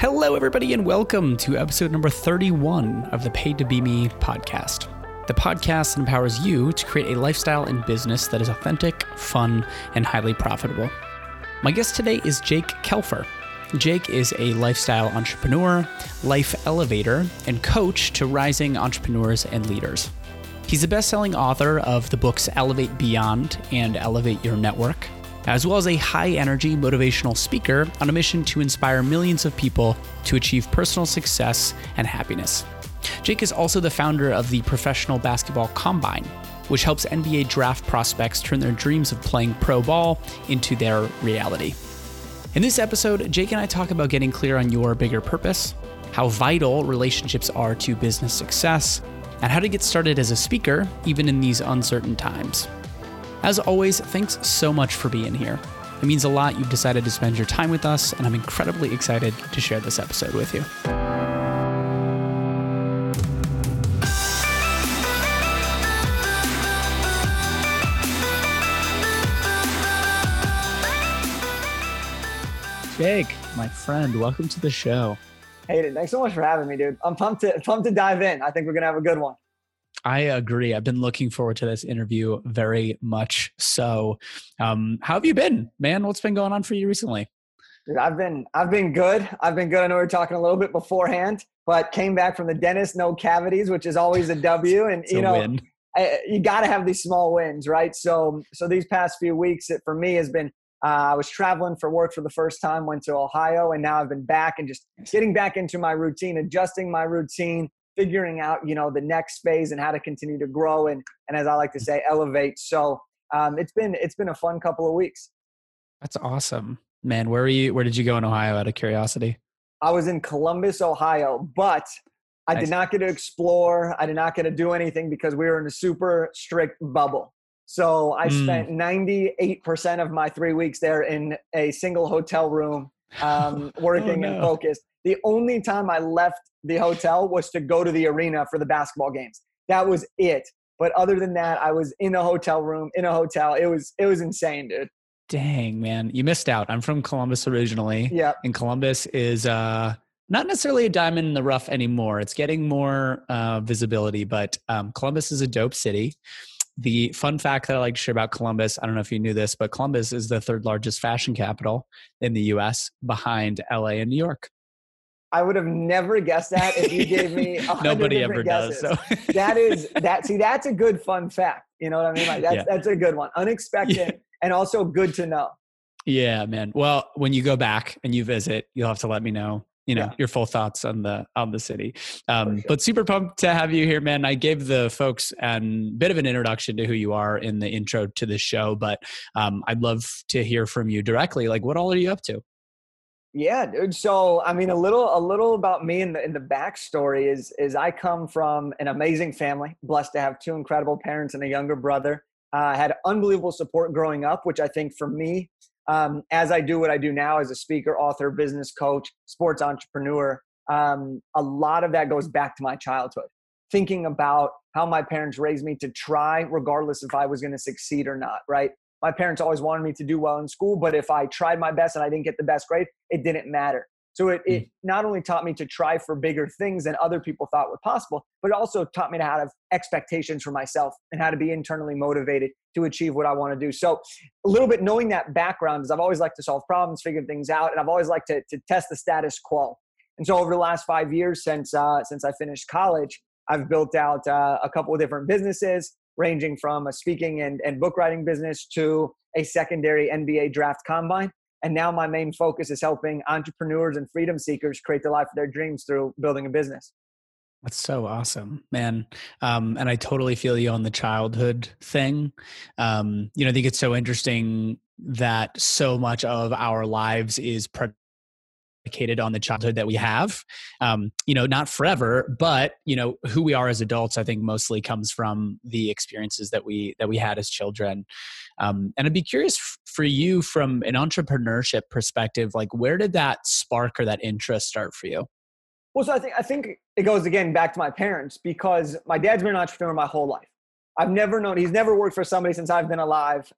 Hello, everybody, and welcome to episode number 31 of the Paid to Be Me podcast. The podcast empowers you to create a lifestyle and business that is authentic, fun, and highly profitable. My guest today is Jake Kelfer. Jake is a lifestyle entrepreneur, life elevator, and coach to rising entrepreneurs and leaders. He's the best-selling author of the books Elevate Beyond and Elevate Your Network, as well as a high-energy motivational speaker on a mission to inspire millions of people to achieve personal success and happiness. Jake is also the founder of the Professional Basketball Combine, which helps NBA draft prospects turn their dreams of playing pro ball into their reality. In this episode, Jake and I talk about getting clear on your bigger purpose, how vital relationships are to business success, and how to get started as a speaker, even in these uncertain times. As always, thanks so much for being here. It means a lot you've decided to spend your time with us, and I'm incredibly excited to share this episode with you. Jake, my friend, welcome to the show. Hey, thanks so much for having me, dude. I'm pumped to dive in. I think we're going to have a good one. I agree. I've been looking forward to this interview very much so. How have you been, man? What's been going on for you recently? Dude, I've been good. I know we were talking a little bit beforehand, but came back from the dentist, no cavities, which is always a W. And you know, you got to have these small wins, right? So these past few weeks, it for me has been. I was traveling for work for the first time, went to Ohio, and now I've been back and just getting back into my routine, adjusting my routine, figuring out, you know, the next phase and how to continue to grow and as I like to say, elevate. So it's been a fun couple of weeks. That's awesome, man. Where did you go in Ohio out of curiosity? I was in Columbus, Ohio, but I did not get to explore. I did not get to do anything because we were in a super strict bubble. So I spent 98% of my 3 weeks there in a single hotel room, working and focused. The only time I left the hotel was to go to the arena for the basketball games. That was it. But other than that, I was in a hotel room, in a hotel. It was insane, dude. Dang, man. You missed out. I'm from Columbus originally. Yeah. And Columbus is not necessarily a diamond in the rough anymore. It's getting more visibility, but Columbus is a dope city. The fun fact that I like to share about Columbus, I don't know if you knew this, but Columbus is the third largest fashion capital in the US behind LA and New York. I would have never guessed that if you gave me 100 Nobody ever guesses. Does. So. That's a good fun fact. You know what I mean? Like that's a good one. Unexpected and also good to know. Yeah, man. Well, when you go back and you visit, you'll have to let me know. You know, your full thoughts on the city. Sure. But super pumped to have you here, man. I gave the folks a bit of an introduction to who you are in the intro to the show, but I'd love to hear from you directly. Like, what all are you up to? Yeah, dude. So, I mean, a little about me in the backstory is I come from an amazing family, blessed to have two incredible parents and a younger brother. I had unbelievable support growing up, which I think for me, as I do what I do now as a speaker, author, business coach, sports entrepreneur, a lot of that goes back to my childhood, thinking about how my parents raised me to try regardless if I was going to succeed or not, right? My parents always wanted me to do well in school, but if I tried my best and I didn't get the best grade, it didn't matter. So it not only taught me to try for bigger things than other people thought were possible, but it also taught me to have expectations for myself and how to be internally motivated to achieve what I want to do. So a little bit knowing that background is I've always liked to solve problems, figure things out, and I've always liked to test the status quo. And so over the last 5 years since I finished college, I've built out a couple of different businesses, ranging from a speaking and book writing business to a secondary NBA draft combine. And now my main focus is helping entrepreneurs and freedom seekers create the life of their dreams through building a business. That's so awesome, man. And I totally feel you on the childhood thing. You know, I think it's so interesting that so much of our lives is predicated on the childhood that we have, you know, not forever, but you know, who we are as adults, I think mostly comes from the experiences that we had as children. And I'd be curious for you from an entrepreneurship perspective, like where did that spark or that interest start for you? Well, so I think it goes again back to my parents because my dad's been an entrepreneur my whole life. He's never worked for somebody since I've been alive,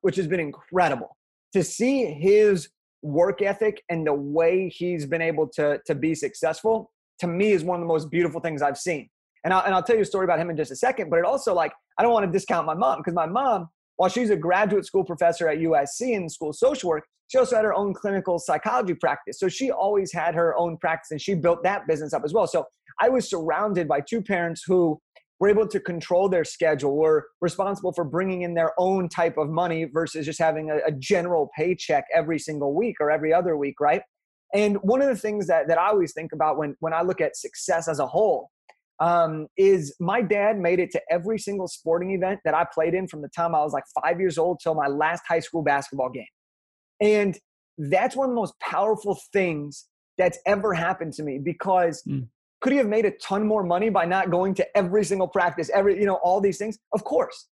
which has been incredible to see his work ethic and the way he's been able to be successful, to me, is one of the most beautiful things I've seen. And I'll tell you a story about him in just a second, but it also, like, I don't want to discount my mom, because my mom, while she's a graduate school professor at USC in school social work, she also had her own clinical psychology practice. So she always had her own practice, and she built that business up as well. So I was surrounded by two parents who were able to control their schedule, were responsible for bringing in their own type of money versus just having a general paycheck every single week or every other week, right? And one of the things that I always think about when I look at success as a whole is my dad made it to every single sporting event that I played in from the time I was like 5 years old till my last high school basketball game. And that's one of the most powerful things that's ever happened to me, because could he have made a ton more money by not going to every single practice, every, you know, all these things? Of course.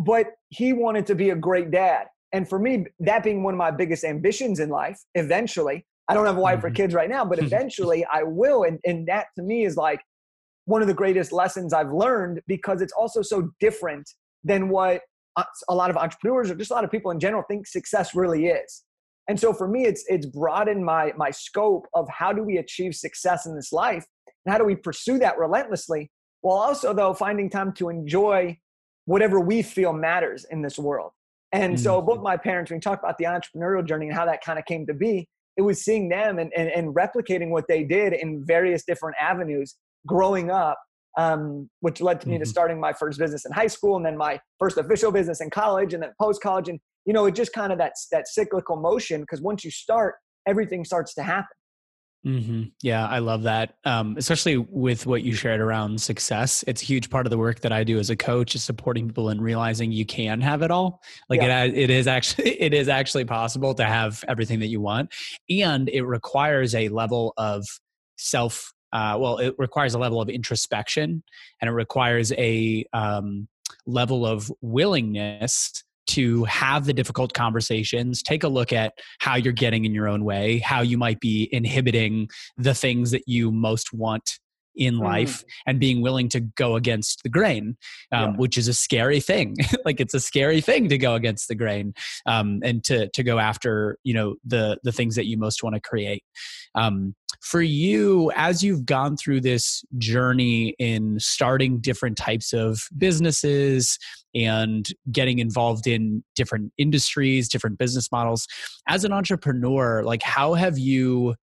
But he wanted to be a great dad. And for me, that being one of my biggest ambitions in life, eventually, I don't have a wife or kids right now, but eventually I will. And that to me is like one of the greatest lessons I've learned, because it's also so different than what a lot of entrepreneurs or just a lot of people in general think success really is. And so for me, it's broadened my scope of how do we achieve success in this life, and how do we pursue that relentlessly, while also, though, finding time to enjoy whatever we feel matters in this world. And so both my parents, when we talked about the entrepreneurial journey and how that kind of came to be, it was seeing them and replicating what they did in various different avenues growing up, which led to me to starting my first business in high school, and then my first official business in college, and then post-college. And, you know, it just kind of that cyclical motion, because once you start, everything starts to happen. Mm-hmm. Yeah, I love that. Especially with what you shared around success. It's a huge part of the work that I do as a coach, is supporting people and realizing you can have it all. Like it is actually possible to have everything that you want. And it requires a level of it requires a level of introspection, and it requires a level of willingness to have the difficult conversations, take a look at how you're getting in your own way, how you might be inhibiting the things that you most want in life, and being willing to go against the grain, which is a scary thing. Like, it's a scary thing to go against the grain, and to go after, you know, the things that you most want to create. For you, as you've gone through this journey in starting different types of businesses and getting involved in different industries, different business models, as an entrepreneur, like, how have you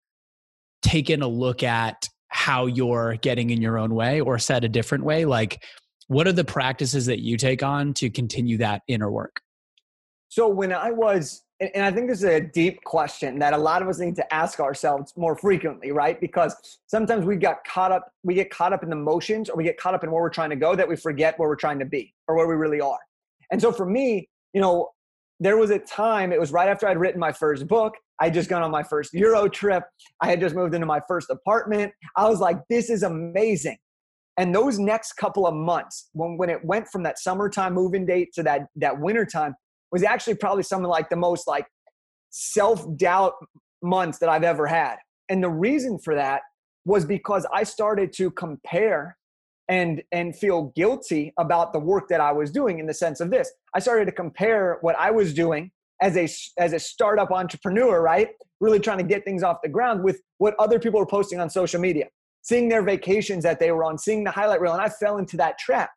taken a look at how you're getting in your own way, or said a different way? Like, what are the practices that you take on to continue that inner work? So when I was, and I think this is a deep question that a lot of us need to ask ourselves more frequently, right? Because sometimes we get caught up in the motions, or we get caught up in where we're trying to go, that we forget where we're trying to be or where we really are. And so for me, you know, there was a time, it was right after I'd written my first book. I had just gone on my first Euro trip. I had just moved into my first apartment. I was like, this is amazing. And those next couple of months, when it went from that summertime move-in date to that wintertime, was actually probably some of like the most like self-doubt months that I've ever had. And the reason for that was because I started to compare and feel guilty about the work that I was doing, in the sense of this. I started to compare what I was doing as a startup entrepreneur, right? Really trying to get things off the ground, with what other people were posting on social media, seeing their vacations that they were on, seeing the highlight reel. And I fell into that trap.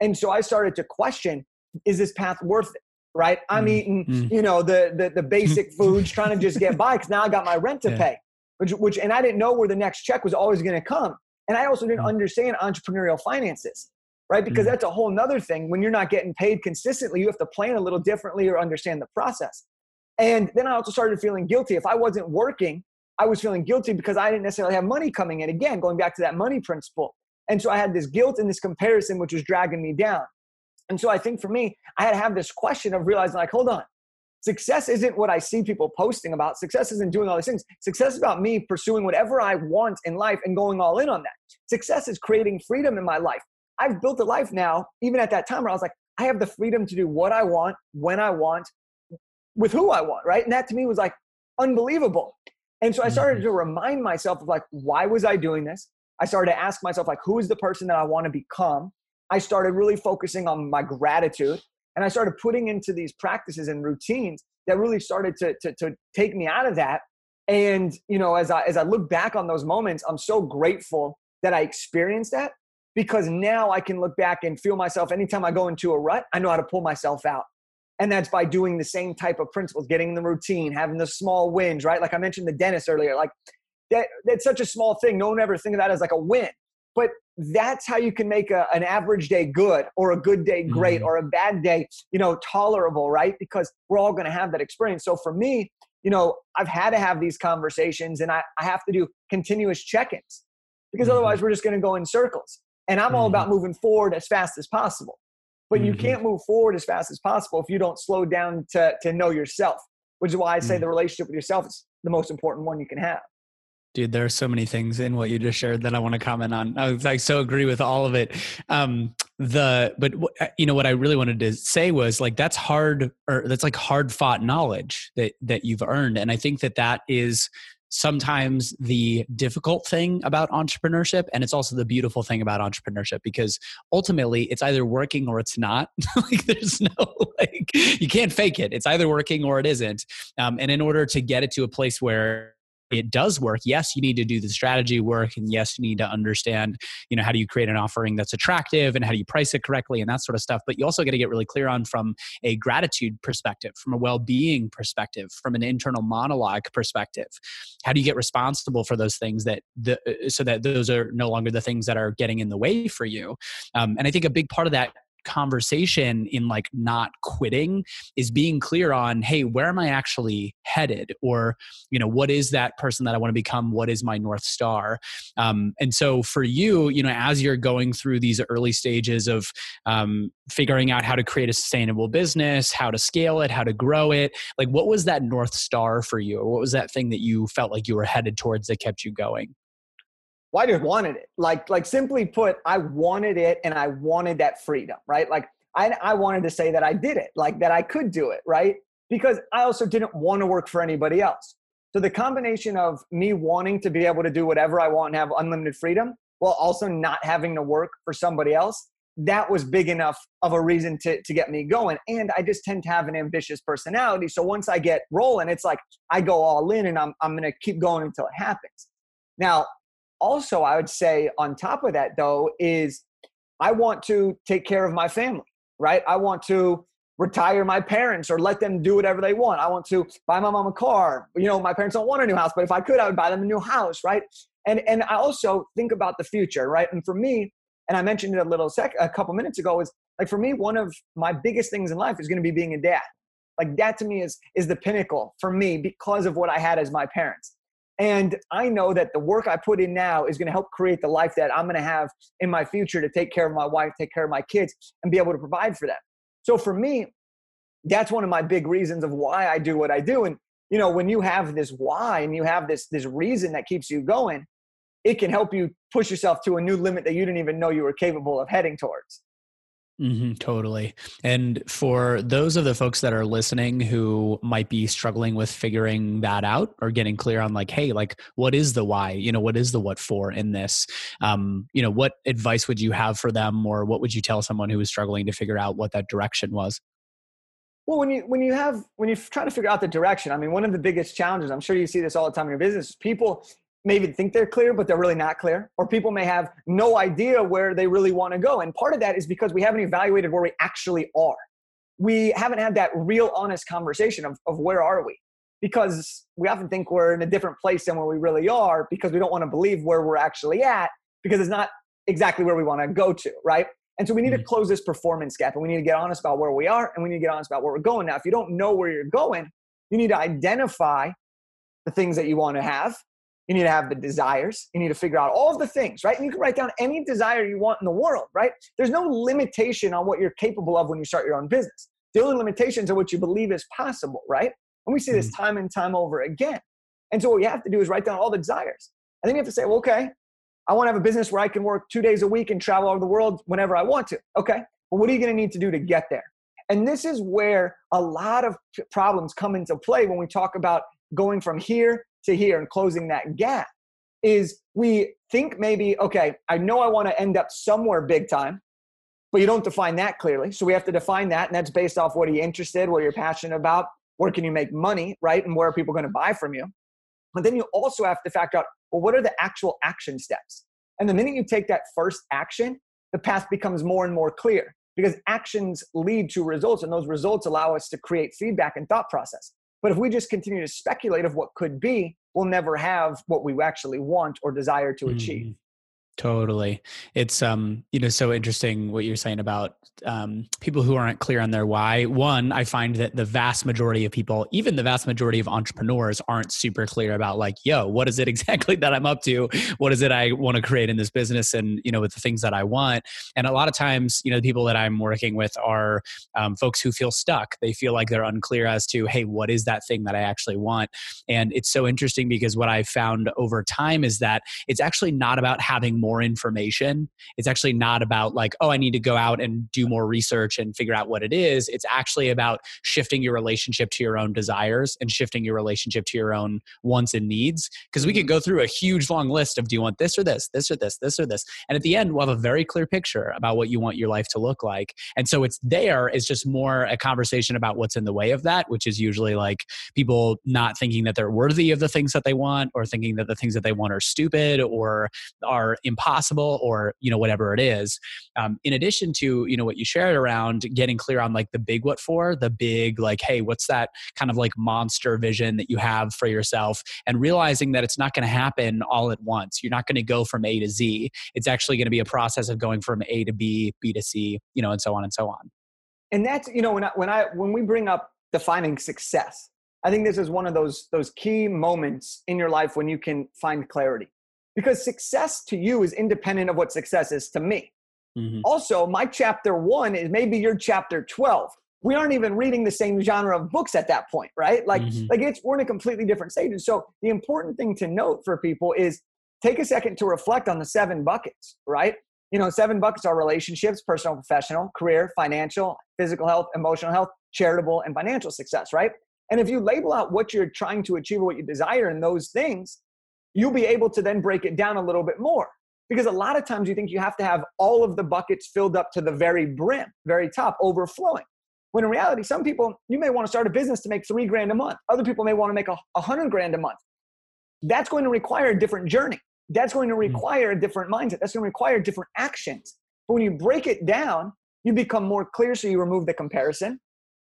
And so I started to question, is this path worth it? Right? I'm eating, you know, the basic foods, trying to just get by, because now I got my rent to pay, which, and I didn't know where the next check was always going to come. And I also didn't understand entrepreneurial finances, right? Because that's a whole nother thing. When you're not getting paid consistently, you have to plan a little differently or understand the process. And then I also started feeling guilty. If I wasn't working, I was feeling guilty because I didn't necessarily have money coming in, again, going back to that money principle. And so I had this guilt and this comparison, which was dragging me down. And so I think for me, I had to have this question of realizing, like, hold on, success isn't what I see people posting about. Success isn't doing all these things. Success is about me pursuing whatever I want in life and going all in on that. Success is creating freedom in my life. I've built a life now, even at that time, where I was like, I have the freedom to do what I want, when I want, with who I want, right? And that to me was like unbelievable. And so I started to remind myself of like, why was I doing this? I started to ask myself, like, who is the person that I want to become? I started really focusing on my gratitude, and I started putting into these practices and routines that really started to take me out of that. And, you know, as I look back on those moments, I'm so grateful that I experienced that, because now I can look back and feel myself. Anytime I go into a rut, I know how to pull myself out. And that's by doing the same type of principles, getting in the routine, having the small wins, right? Like I mentioned the dentist earlier, like that's such a small thing. No one ever think of that as like a win, but that's how you can make an average day good, or a good day great, or a bad day, you know, tolerable, right? Because we're all going to have that experience. So for me, you know, I've had to have these conversations, and I have to do continuous check-ins, because otherwise we're just going to go in circles. And I'm all about moving forward as fast as possible. But you can't move forward as fast as possible if you don't slow down to know yourself, which is why I say the relationship with yourself is the most important one you can have. Dude, there are so many things in what you just shared that I want to comment on. I so agree with all of it. But what I really wanted to say was like, that's hard, or that's like hard fought knowledge that you've earned. And I think that is sometimes the difficult thing about entrepreneurship, and it's also the beautiful thing about entrepreneurship, because ultimately it's either working or it's not. Like there's no, like, you can't fake it. It's either working or it isn't. And in order to get it to a place where it does work, yes, you need to do the strategy work, and yes, you need to understand, you know, how do you create an offering that's attractive, and how do you price it correctly, and that sort of stuff. But you also got to get really clear on, from a gratitude perspective, from a well-being perspective, from an internal monologue perspective, how do you get responsible for those things so that those are no longer the things that are getting in the way for you. And I think a big part of that conversation in like not quitting is being clear on, hey, where am I actually headed? Or, you know, what is that person that I want to become? What is my North Star? And so for you, you know, as you're going through these early stages of figuring out how to create a sustainable business, how to scale it, how to grow it, like what was that North Star for you? Or what was that thing that you felt like you were headed towards that kept you going? Well, I just wanted it. Like simply put, I wanted it, and I wanted that freedom, right? Like I wanted to say that I did it, like that I could do it, right? Because I also didn't want to work for anybody else. So the combination of me wanting to be able to do whatever I want and have unlimited freedom, while also not having to work for somebody else, that was big enough of a reason to get me going. And I just tend to have an ambitious personality. So once I get rolling, it's like I go all in, and I'm going to keep going until it happens. Now, also, I would say on top of that, though, is I want to take care of my family, right? I want to retire my parents or let them do whatever they want. I want to buy my mom a car. You know, my parents don't want a new house, but if I could, I would buy them a new house, right? And I also think about the future, right? And for me, and I mentioned it a couple minutes ago, is like for me, one of my biggest things in life is going to be being a dad. Like that to me is the pinnacle for me, because of what I had as my parents. And I know that the work I put in now is going to help create the life that I'm going to have in my future, to take care of my wife, take care of my kids, and be able to provide for them. So for me, that's one of my big reasons of why I do what I do. And, you know, when you have this why and you have this reason that keeps you going, it can help you push yourself to a new limit that you didn't even know you were capable of heading towards. Mm-hmm, totally. And for those of the folks that are listening who might be struggling with figuring that out, or getting clear on like, hey, like what is the why, you know, what is the what for in this, you know, what advice would you have for them, or what would you tell someone who is struggling to figure out what that direction was? Well, when you try to figure out the direction, I mean, one of the biggest challenges, I'm sure you see this all the time in your business, is people maybe think they're clear, but they're really not clear. Or people may have no idea where they really want to go. And part of that is because we haven't evaluated where we actually are. We haven't had that real honest conversation of where are we? Because we often think we're in a different place than where we really are, because we don't want to believe where we're actually at, because it's not exactly where we want to go to, right? And so we need to close this performance gap, and we need to get honest about where we are, and we need to get honest about where we're going. Now, if you don't know where you're going, you need to identify the things that you want to have. You need to have the desires. You need to figure out all of the things, right? And you can write down any desire you want in the world, right? There's no limitation on what you're capable of when you start your own business. The only limitations are what you believe is possible, right? And we see this time and time over again. And so what you have to do is write down all the desires. And then you have to say, well, okay, I want to have a business where I can work 2 days a week and travel all over the world whenever I want to. Okay, well, what are you going to need to do to get there? And this is where a lot of problems come into play when we talk about going from here to here and closing that gap, is we think maybe, okay, I know I want to end up somewhere big time, but you don't define that clearly. So we have to define that. And that's based off what are you interested, what you're passionate about, where can you make money, right? And where are people going to buy from you? But then you also have to factor out, well, what are the actual action steps? And the minute you take that first action, the path becomes more and more clear, because actions lead to results, and those results allow us to create feedback and thought process. But if we just continue to speculate of what could be, we'll never have what we actually want or desire to achieve. Totally. It's, so interesting what you're saying about people who aren't clear on their why. One, I find that the vast majority of people, even the vast majority of entrepreneurs, aren't super clear about like, yo, what is it exactly that I'm up to? What is it I want to create in this business? And, with the things that I want. And a lot of times, the people that I'm working with are folks who feel stuck. They feel like they're unclear as to, hey, what is that thing that I actually want? And it's so interesting, because what I found over time is that it's actually not about having more information. It's actually not about like, oh, I need to go out and do more research and figure out what it is. It's actually about shifting your relationship to your own desires and shifting your relationship to your own wants and needs. Because we could go through a huge long list of, do you want this or this, this or this, this or this? And at the end, we'll have a very clear picture about what you want your life to look like. And so it's there. It's just more a conversation about what's in the way of that, which is usually like people not thinking that they're worthy of the things that they want, or thinking that the things that they want are stupid or are impossible, or whatever it is. In addition to what you shared around getting clear on like the big what for, the big like, hey, what's that kind of like monster vision that you have for yourself, and realizing that it's not going to happen all at once. You're not going to go from A to Z. It's actually going to be a process of going from A to B, B to C, and so on and so on. And that's when we bring up defining success, I think this is one of those key moments in your life when you can find clarity. Because success to you is independent of what success is to me. Mm-hmm. Also, my chapter 1 is maybe your chapter 12. We aren't even reading the same genre of books at that point, right? We're in a completely different stage. And so the important thing to note for people is take a second to reflect on the 7 buckets, right? 7 buckets are relationships, personal, professional, career, financial, physical health, emotional health, charitable, and financial success, right? And if you label out what you're trying to achieve or what you desire in those things, you'll be able to then break it down a little bit more. Because a lot of times you think you have to have all of the buckets filled up to the very brim, very top, overflowing. When in reality, some people, you may want to start a business to make $3,000 a month. Other people may want to make $100,000 a month. That's going to require a different journey. That's going to require a different mindset. That's going to require different actions. But when you break it down, you become more clear, so you remove the comparison.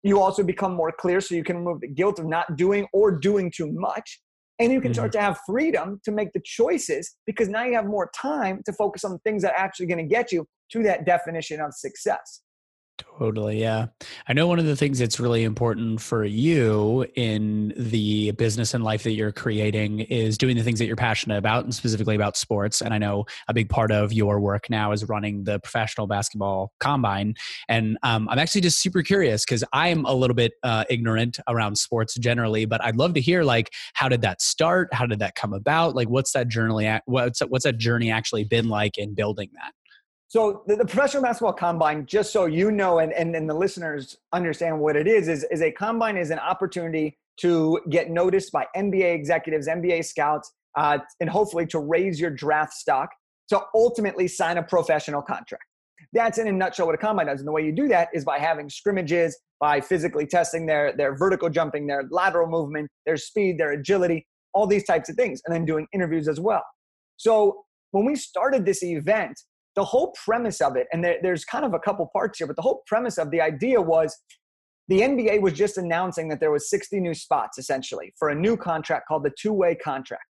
You also become more clear, so you can remove the guilt of not doing or doing too much. And you can start to have freedom to make the choices, because now you have more time to focus on things that are actually going to get you to that definition of success. Totally. Yeah. I know one of the things that's really important for you in the business and life that you're creating is doing the things that you're passionate about, and specifically about sports. And I know a big part of your work now is running the Professional Basketball Combine. And I'm actually just super curious, because I'm a little bit ignorant around sports generally, but I'd love to hear like, how did that start? How did that come about? Like, what's that journey actually been like in building that? So the Professional Basketball Combine, just so you know, and the listeners understand what it is a combine is an opportunity to get noticed by NBA executives, NBA scouts, and hopefully to raise your draft stock to ultimately sign a professional contract. That's in a nutshell what a combine does. And the way you do that is by having scrimmages, by physically testing their vertical jumping, their lateral movement, their speed, their agility, all these types of things, and then doing interviews as well. So when we started this event, the whole premise of it, and there's kind of a couple parts here, but the whole premise of the idea was the NBA was just announcing that there was 60 new spots, essentially, for a new contract called the two-way contract.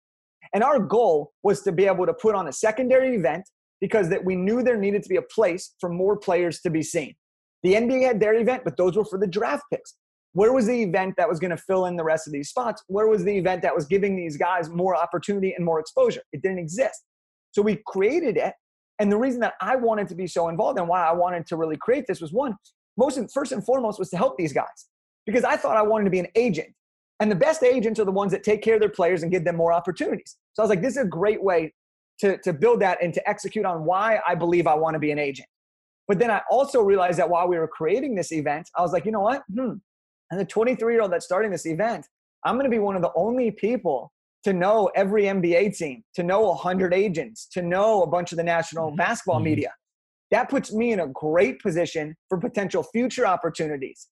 And our goal was to be able to put on a secondary event, because that we knew there needed to be a place for more players to be seen. The NBA had their event, but those were for the draft picks. Where was the event that was going to fill in the rest of these spots? Where was the event that was giving these guys more opportunity and more exposure? It didn't exist. So we created it. And the reason that I wanted to be so involved and why I wanted to really create this was first and foremost was to help these guys, because I thought I wanted to be an agent, and the best agents are the ones that take care of their players and give them more opportunities. So I was like, this is a great way to build that and to execute on why I believe I want to be an agent. But then I also realized that while we were creating this event, I was like, you know what? And the 23-year-old that's starting this event, I'm going to be one of the only people to know every NBA team, to know 100 agents, to know a bunch of the national basketball media. That puts me in a great position for potential future opportunities.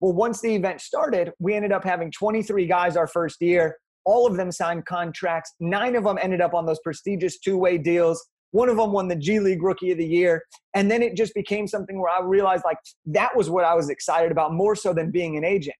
Well, once the event started, we ended up having 23 guys our first year. All of them signed contracts. 9 of them ended up on those prestigious two-way deals. One of them won the G League Rookie of the Year. And then it just became something where I realized, like, that was what I was excited about more so than being an agent,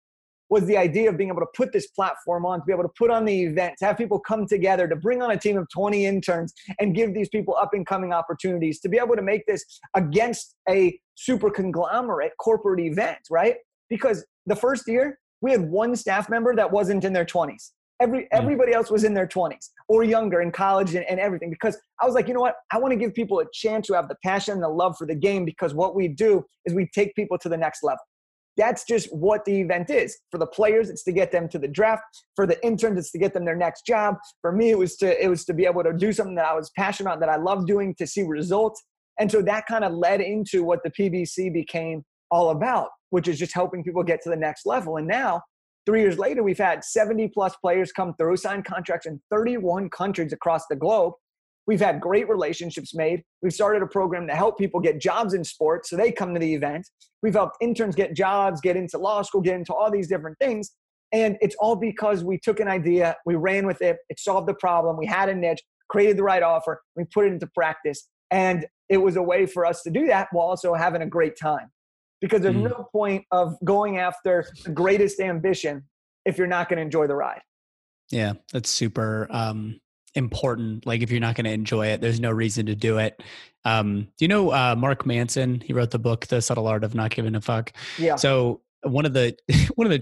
was the idea of being able to put this platform on, to be able to put on the event, to have people come together, to bring on a team of 20 interns and give these people up-and-coming opportunities, to be able to make this against a super conglomerate corporate event, right? Because the first year, we had one staff member that wasn't in their 20s. Everybody else was in their 20s or younger in college and everything, because I was like, you know what? I want to give people a chance who have the passion and the love for the game, because what we do is we take people to the next level. That's just what the event is. For the players, it's to get them to the draft. For the interns, it's to get them their next job. For me, it was to be able to do something that I was passionate about, that I loved doing, to see results. And so that kind of led into what the PBC became all about, which is just helping people get to the next level. And now, 3 years later, we've had 70-plus players come through, sign contracts in 31 countries across the globe. We've had great relationships made. We've started a program to help people get jobs in sports, so they come to the event. We've helped interns get jobs, get into law school, get into all these different things. And it's all because we took an idea, we ran with it, it solved the problem, we had a niche, created the right offer, we put it into practice. And it was a way for us to do that while also having a great time. Because there's no point of going after the greatest ambition if you're not going to enjoy the ride. Yeah, that's super important. Like, if you're not going to enjoy it, there's no reason to do it. Do you know Mark Manson? He wrote the book, The Subtle Art of Not Giving a Fuck. Yeah. So one of the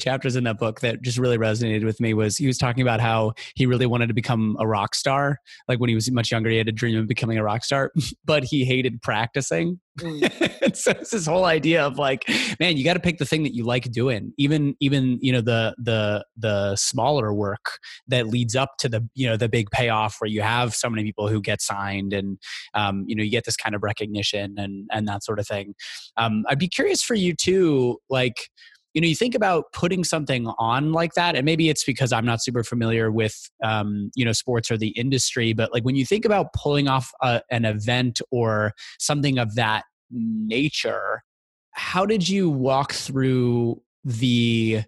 chapters in that book that just really resonated with me was he was talking about how he really wanted to become a rock star. Like, when he was much younger, he had a dream of becoming a rock star, but he hated practicing. And so it's this whole idea of, like, man, you got to pick the thing that you like doing, even you know, the smaller work that leads up to the, you know, the big payoff where you have so many people who get signed and you know, you get this kind of recognition and that sort of thing. I'd be curious for you too, like, you know, you think about putting something on like that, and maybe it's because I'm not super familiar with, you know, sports or the industry, but like, when you think about pulling off an event or something of that nature, how did you walk through the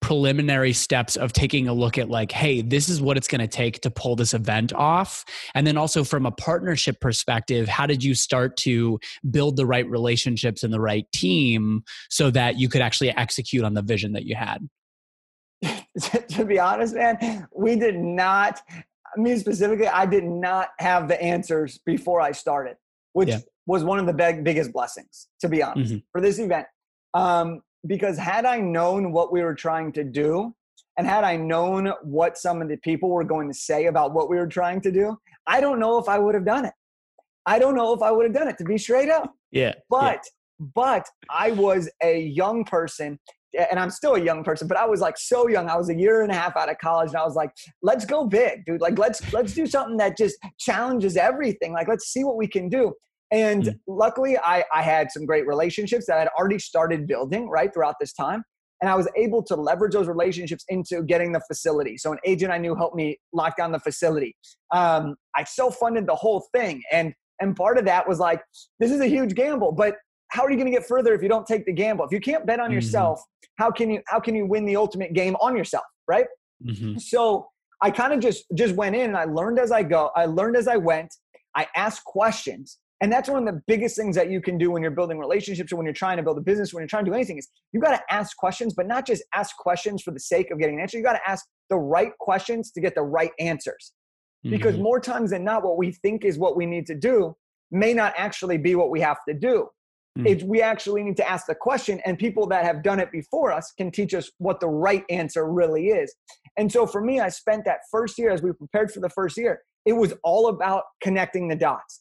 preliminary steps of taking a look at, like, hey, this is what it's going to take to pull this event off? And then also from a partnership perspective, how did you start to build the right relationships and the right team so that you could actually execute on the vision that you had? To be honest, man, we did not, me specifically, I did not have the answers before I started, which was one of the biggest blessings, to be honest, for this event. Because had I known what we were trying to do, and had I known what some of the people were going to say about what we were trying to do, I don't know if I would have done it. I don't know if I would have done it, to be straight up. But I was a young person, and I'm still a young person, but I was, like, so young. I was a year and a half out of college, and I was like, let's go big, dude. Like, let's do something that just challenges everything. Like, let's see what we can do. And luckily, I had some great relationships that I'd already started building right throughout this time. And I was able to leverage those relationships into getting the facility. So an agent I knew helped me lock down the facility. I self-funded the whole thing. And part of that was, like, this is a huge gamble, but how are you going to get further if you don't take the gamble? If you can't bet on yourself, how can you win the ultimate game on yourself, right? So I kind of just went in and I learned as I go. I learned as I went. I asked questions. And that's one of the biggest things that you can do when you're building relationships or when you're trying to build a business, when you're trying to do anything, is you got to ask questions, but not just ask questions for the sake of getting an answer. You got to ask the right questions to get the right answers. Because more times than not, what we think is what we need to do may not actually be what we have to do. We actually need to ask the question, and people that have done it before us can teach us what the right answer really is. And so for me, I spent that first year, as we prepared for the first year, it was all about connecting the dots.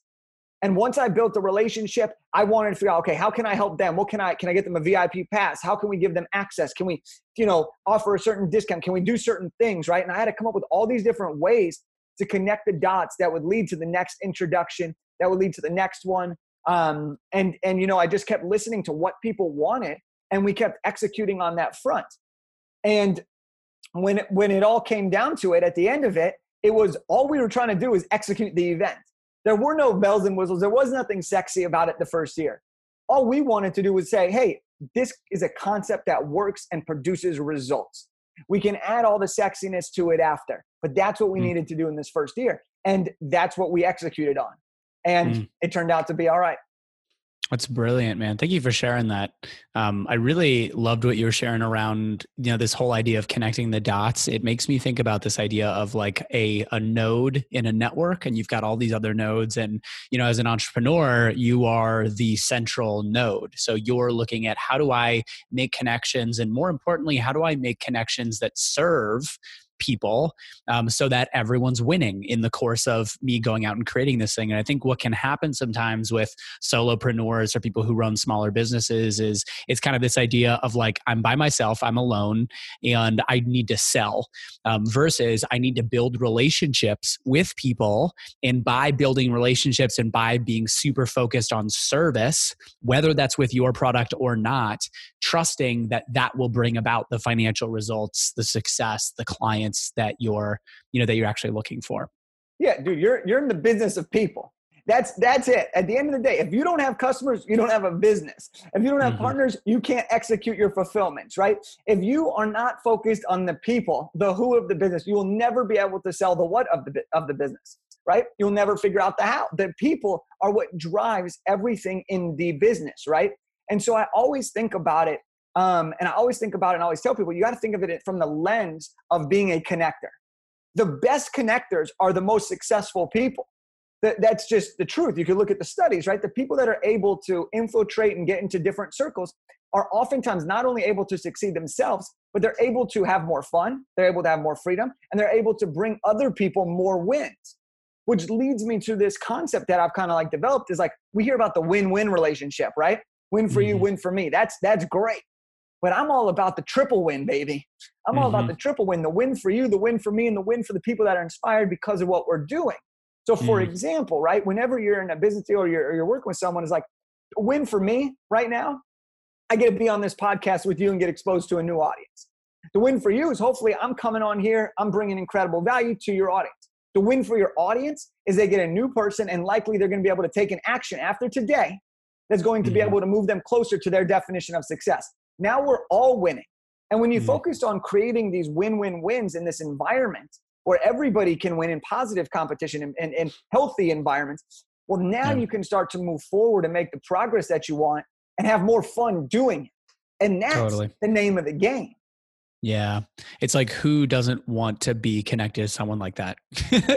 And once I built the relationship, I wanted to figure out, okay, how can I help them? What can I get them a VIP pass? How can we give them access? Can we, you know, offer a certain discount? Can we do certain things, right? And I had to come up with all these different ways to connect the dots that would lead to the next introduction, that would lead to the next one. And you know, I just kept listening to what people wanted, and we kept executing on that front. And when it all came down to it, at the end of it, it was all we were trying to do was execute the event. There were no bells and whistles. There was nothing sexy about it the first year. All we wanted to do was say, hey, this is a concept that works and produces results. We can add all the sexiness to it after, but that's what we needed to do in this first year. And that's what we executed on. And it turned out to be all right. That's brilliant, man. Thank you for sharing that. I really loved what you were sharing around, you know, this whole idea of connecting the dots. It makes me think about this idea of like a node in a network, and you've got all these other nodes. And, you know, as an entrepreneur, you are the central node. So you're looking at how do I make connections? And more importantly, how do I make connections that serve people so that everyone's winning in the course of me going out and creating this thing. And I think what can happen sometimes with solopreneurs or people who run smaller businesses is it's kind of this idea of like, I'm by myself, I'm alone, and I need to sell versus I need to build relationships with people. And by building relationships and by being super focused on service, whether that's with your product or not, trusting that that will bring about the financial results, the success, the clients that you're actually looking for. Yeah, dude, you're in the business of people. That's it. At the end of the day, if you don't have customers, you don't have a business. If you don't have partners, you can't execute your fulfillments, right? If you are not focused on the people, the who of the business, you will never be able to sell the what of the business, right? You'll never figure out the how. The people are what drives everything in the business, right? And so I always think about it. And I always tell people, you got to think of it from the lens of being a connector. The best connectors are the most successful people. That's just the truth. You can look at the studies, right? The people that are able to infiltrate and get into different circles are oftentimes not only able to succeed themselves, but they're able to have more fun, they're able to have more freedom, and they're able to bring other people more wins, which leads me to this concept that I've kind of like developed is like, we hear about the win-win relationship, right? Win for you, win for me. That's great. But I'm all about the triple win, baby. I'm all about the triple win, the win for you, the win for me, and the win for the people that are inspired because of what we're doing. So for example, right, whenever you're in a business deal or you're working with someone, it's like, win for me right now, I get to be on this podcast with you and get exposed to a new audience. The win for you is hopefully I'm coming on here, I'm bringing incredible value to your audience. The win for your audience is they get a new person and likely they're going to be able to take an action after today that's going to be able to move them closer to their definition of success. Now we're all winning. And when you focus on creating these win-win-wins in this environment where everybody can win in positive competition and healthy environments, well, now you can start to move forward and make the progress that you want and have more fun doing it. And that's the name of the game. Yeah. It's like, who doesn't want to be connected to someone like that?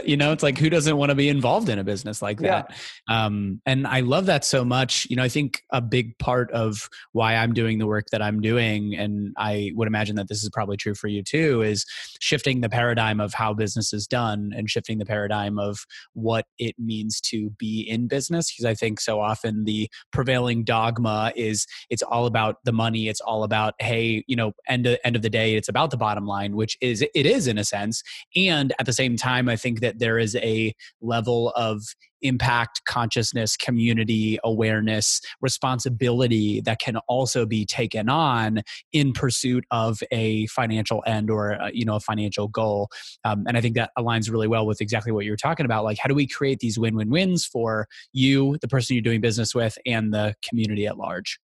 You know, it's like, who doesn't want to be involved in a business like that? And I love that so much. You know, I think a big part of why I'm doing the work that I'm doing, and I would imagine that this is probably true for you too, is shifting the paradigm of how business is done and shifting the paradigm of what it means to be in business. Because I think so often the prevailing dogma is it's all about the money. It's all about, hey, you know, end of the day, it's about the bottom line, which is, it is in a sense. And at the same time, I think that there is a level of impact, consciousness, community, awareness, responsibility that can also be taken on in pursuit of a financial end or a financial goal. And I think that aligns really well with exactly what you were talking about. Like, how do we create these win-win-wins for you, the person you're doing business with, and the community at large?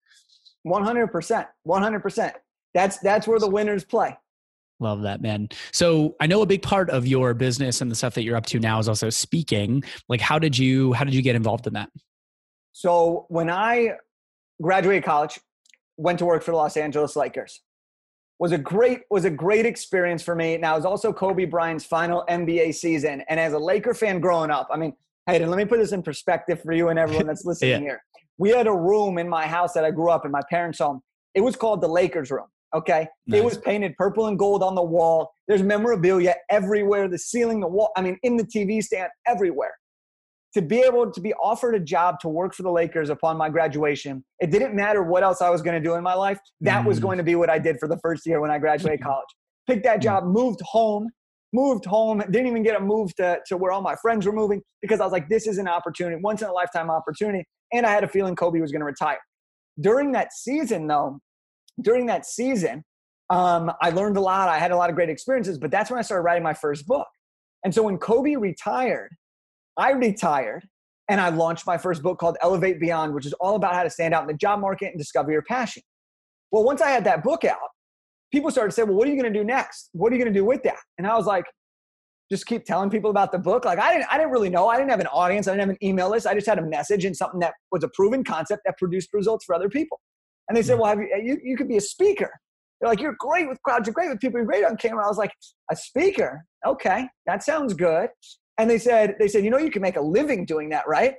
100%. 100%. That's where the winners play. Love that, man. So I know a big part of your business and the stuff that you're up to now is also speaking. Like, how did you get involved in that? So when I graduated college, went to work for the Los Angeles Lakers. Was a great experience for me. Now, it was also Kobe Bryant's final NBA season. And as a Laker fan growing up, I mean, hey, let me put this in perspective for you and everyone that's listening here. We had a room in my house that I grew up in, my parents' home. It was called the Lakers room. Okay. Nice. It was painted purple and gold on the wall. There's memorabilia everywhere, the ceiling, the wall, I mean, in the TV stand, everywhere. To be able to be offered a job to work for the Lakers upon my graduation, it didn't matter what else I was going to do in my life. That was going to be what I did for the first year when I graduated college. Picked that job, moved home, didn't even get a move to where all my friends were moving because I was like, this is an opportunity, once in a lifetime opportunity. And I had a feeling Kobe was going to retire. During that season, I learned a lot. I had a lot of great experiences, but that's when I started writing my first book. And so when Kobe retired, I retired and I launched my first book called Elevate Beyond, which is all about how to stand out in the job market and discover your passion. Well, once I had that book out, people started to say, well, what are you going to do next? What are you going to do with that? And I was like, just keep telling people about the book. Like I didn't really know. I didn't have an audience. I didn't have an email list. I just had a message and something that was a proven concept that produced results for other people. And they said, well, you could be a speaker. They're like, you're great with crowds. You're great with people. You're great on camera. I was like, a speaker? Okay, that sounds good. And they said, you know, you can make a living doing that, right?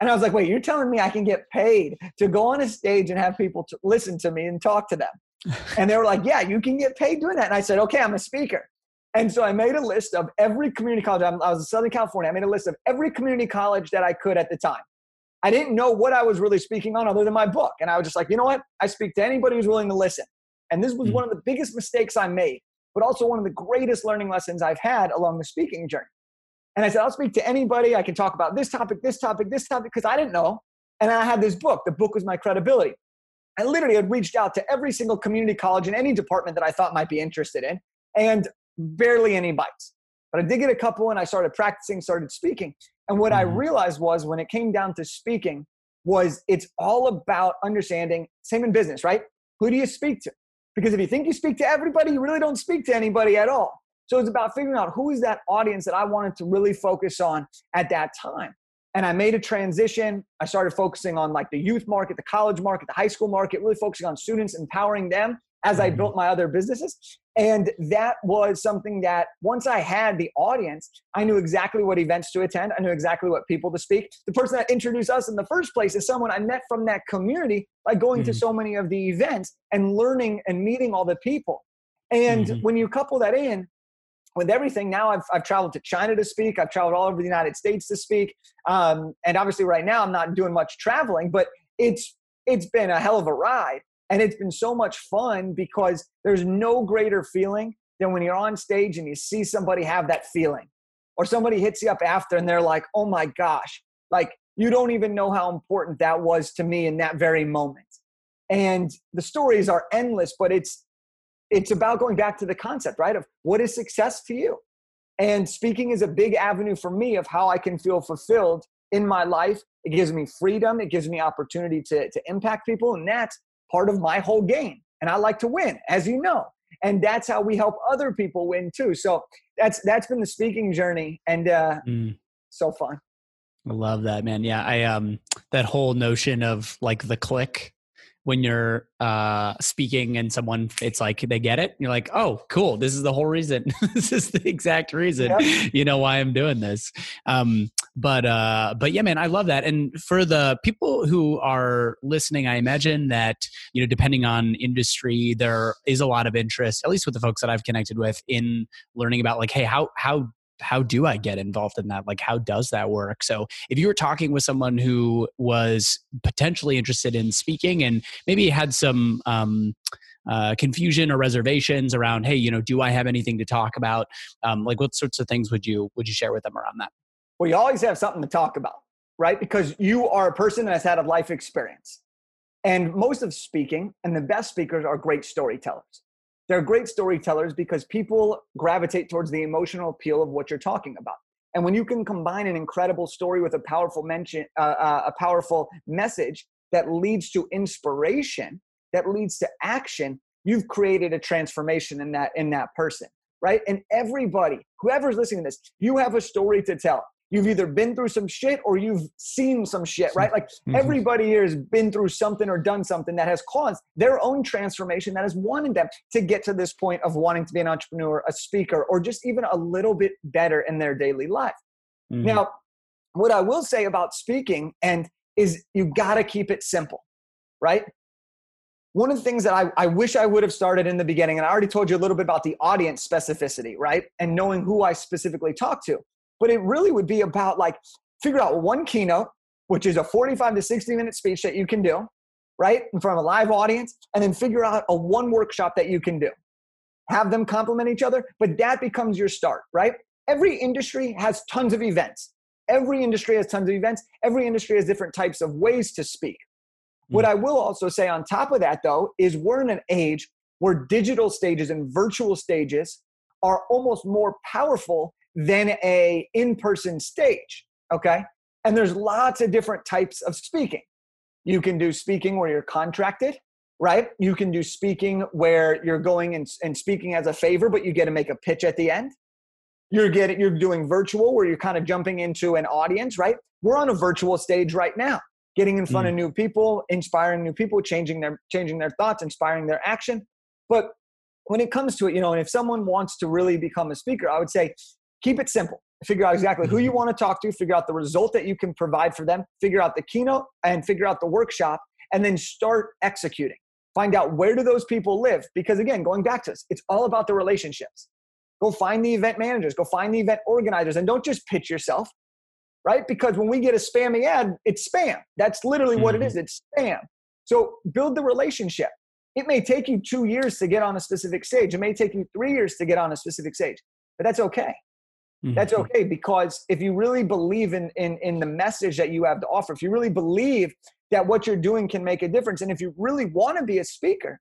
And I was like, wait, you're telling me I can get paid to go on a stage and have people listen to me and talk to them? And they were like, yeah, you can get paid doing that. And I said, okay, I'm a speaker. And so I made a list of every community college. I was in Southern California. I made a list of every community college that I could at the time. I didn't know what I was really speaking on other than my book. And I was just like, you know what? I speak to anybody who's willing to listen. And this was one of the biggest mistakes I made, but also one of the greatest learning lessons I've had along the speaking journey. And I said, I'll speak to anybody. I can talk about this topic, this topic, this topic, because I didn't know. And I had this book. The book was my credibility. I literally had reached out to every single community college in any department that I thought might be interested in, and barely any bites. But I did get a couple, and I started practicing, started speaking. And what I realized was, when it came down to speaking, was it's all about understanding, same in business, right? Who do you speak to? Because if you think you speak to everybody, you really don't speak to anybody at all. So it's about figuring out who is that audience that I wanted to really focus on at that time. And I made a transition. I started focusing on like the youth market, the college market, the high school market, really focusing on students, empowering them as I built my other businesses. And that was something that once I had the audience, I knew exactly what events to attend. I knew exactly what people to speak. The person that introduced us in the first place is someone I met from that community by going to so many of the events and learning and meeting all the people. And when you couple that in with everything, now I've traveled to China to speak. I've traveled all over the United States to speak. And obviously right now I'm not doing much traveling, but it's been a hell of a ride. And it's been so much fun, because there's no greater feeling than when you're on stage and you see somebody have that feeling, or somebody hits you up after and they're like, oh my gosh, like you don't even know how important that was to me in that very moment. And the stories are endless, but it's about going back to the concept, right? Of what is success to you? And speaking is a big avenue for me of how I can feel fulfilled in my life. It gives me freedom. It gives me opportunity to impact people. And that's part of my whole game. And I like to win, as you know. And that's how we help other people win too. So that's been the speaking journey, and so fun. I love that, man. Yeah. I, that whole notion of like the click, when you're speaking and someone, it's like they get it. You're like, oh, cool. This is the whole reason. This is the exact reason, you know, why I'm doing this. But yeah, man, I love that. And for the people who are listening, I imagine that, you know, depending on industry, there is a lot of interest, at least with the folks that I've connected with, in learning about like, hey, how do I get involved in that? Like, how does that work? So if you were talking with someone who was potentially interested in speaking and maybe had some confusion or reservations around, hey, you know, do I have anything to talk about? Like what sorts of things would you share with them around that? Well, you always have something to talk about, right? Because you are a person that has had a life experience. And most of speaking and the best speakers are great storytellers. They're great storytellers because people gravitate towards the emotional appeal of what you're talking about. And when you can combine an incredible story with a powerful message that leads to inspiration, that leads to action, you've created a transformation in that person, right? And everybody, whoever's listening to this, you have a story to tell. You've either been through some shit or you've seen some shit, right? Like everybody here has been through something or done something that has caused their own transformation that has wanted them to get to this point of wanting to be an entrepreneur, a speaker, or just even a little bit better in their daily life. Now, what I will say about speaking is you got to keep it simple, right? One of the things that I wish I would have started in the beginning, and I already told you a little bit about the audience specificity, right? And knowing who I specifically talk to. But it really would be about like, figure out one keynote, which is a 45 to 60 minute speech that you can do, right? In front of a live audience, and then figure out one workshop that you can do. Have them complement each other, but that becomes your start, right? Every industry has tons of events. Every industry has tons of events. Every industry has different types of ways to speak. What I will also say on top of that though, is we're in an age where digital stages and virtual stages are almost more powerful than a in-person stage, okay? And there's lots of different types of speaking. You can do speaking where you're contracted. right? You can do speaking where you're going and speaking as a favor, but you get to make a pitch at the end. You're doing virtual where you're kind of jumping into an audience, right? We're on a virtual stage right now, getting in front of new people, inspiring new people, changing their thoughts, inspiring their action. But when it comes to it, you know, and if someone wants to really become a speaker, I would say, keep it simple. Figure out exactly who you want to talk to, figure out the result that you can provide for them, figure out the keynote and figure out the workshop, and then start executing. Find out where do those people live? Because again, going back to this, it's all about the relationships. Go find the event managers, go find the event organizers, and don't just pitch yourself, right? Because when we get a spammy ad, it's spam. That's literally what it is. It's spam. So build the relationship. It may take you 2 years to get on a specific stage. It may take you 3 years to get on a specific stage, but that's okay. That's okay, because if you really believe in the message that you have to offer, if you really believe that what you're doing can make a difference, and if you really want to be a speaker,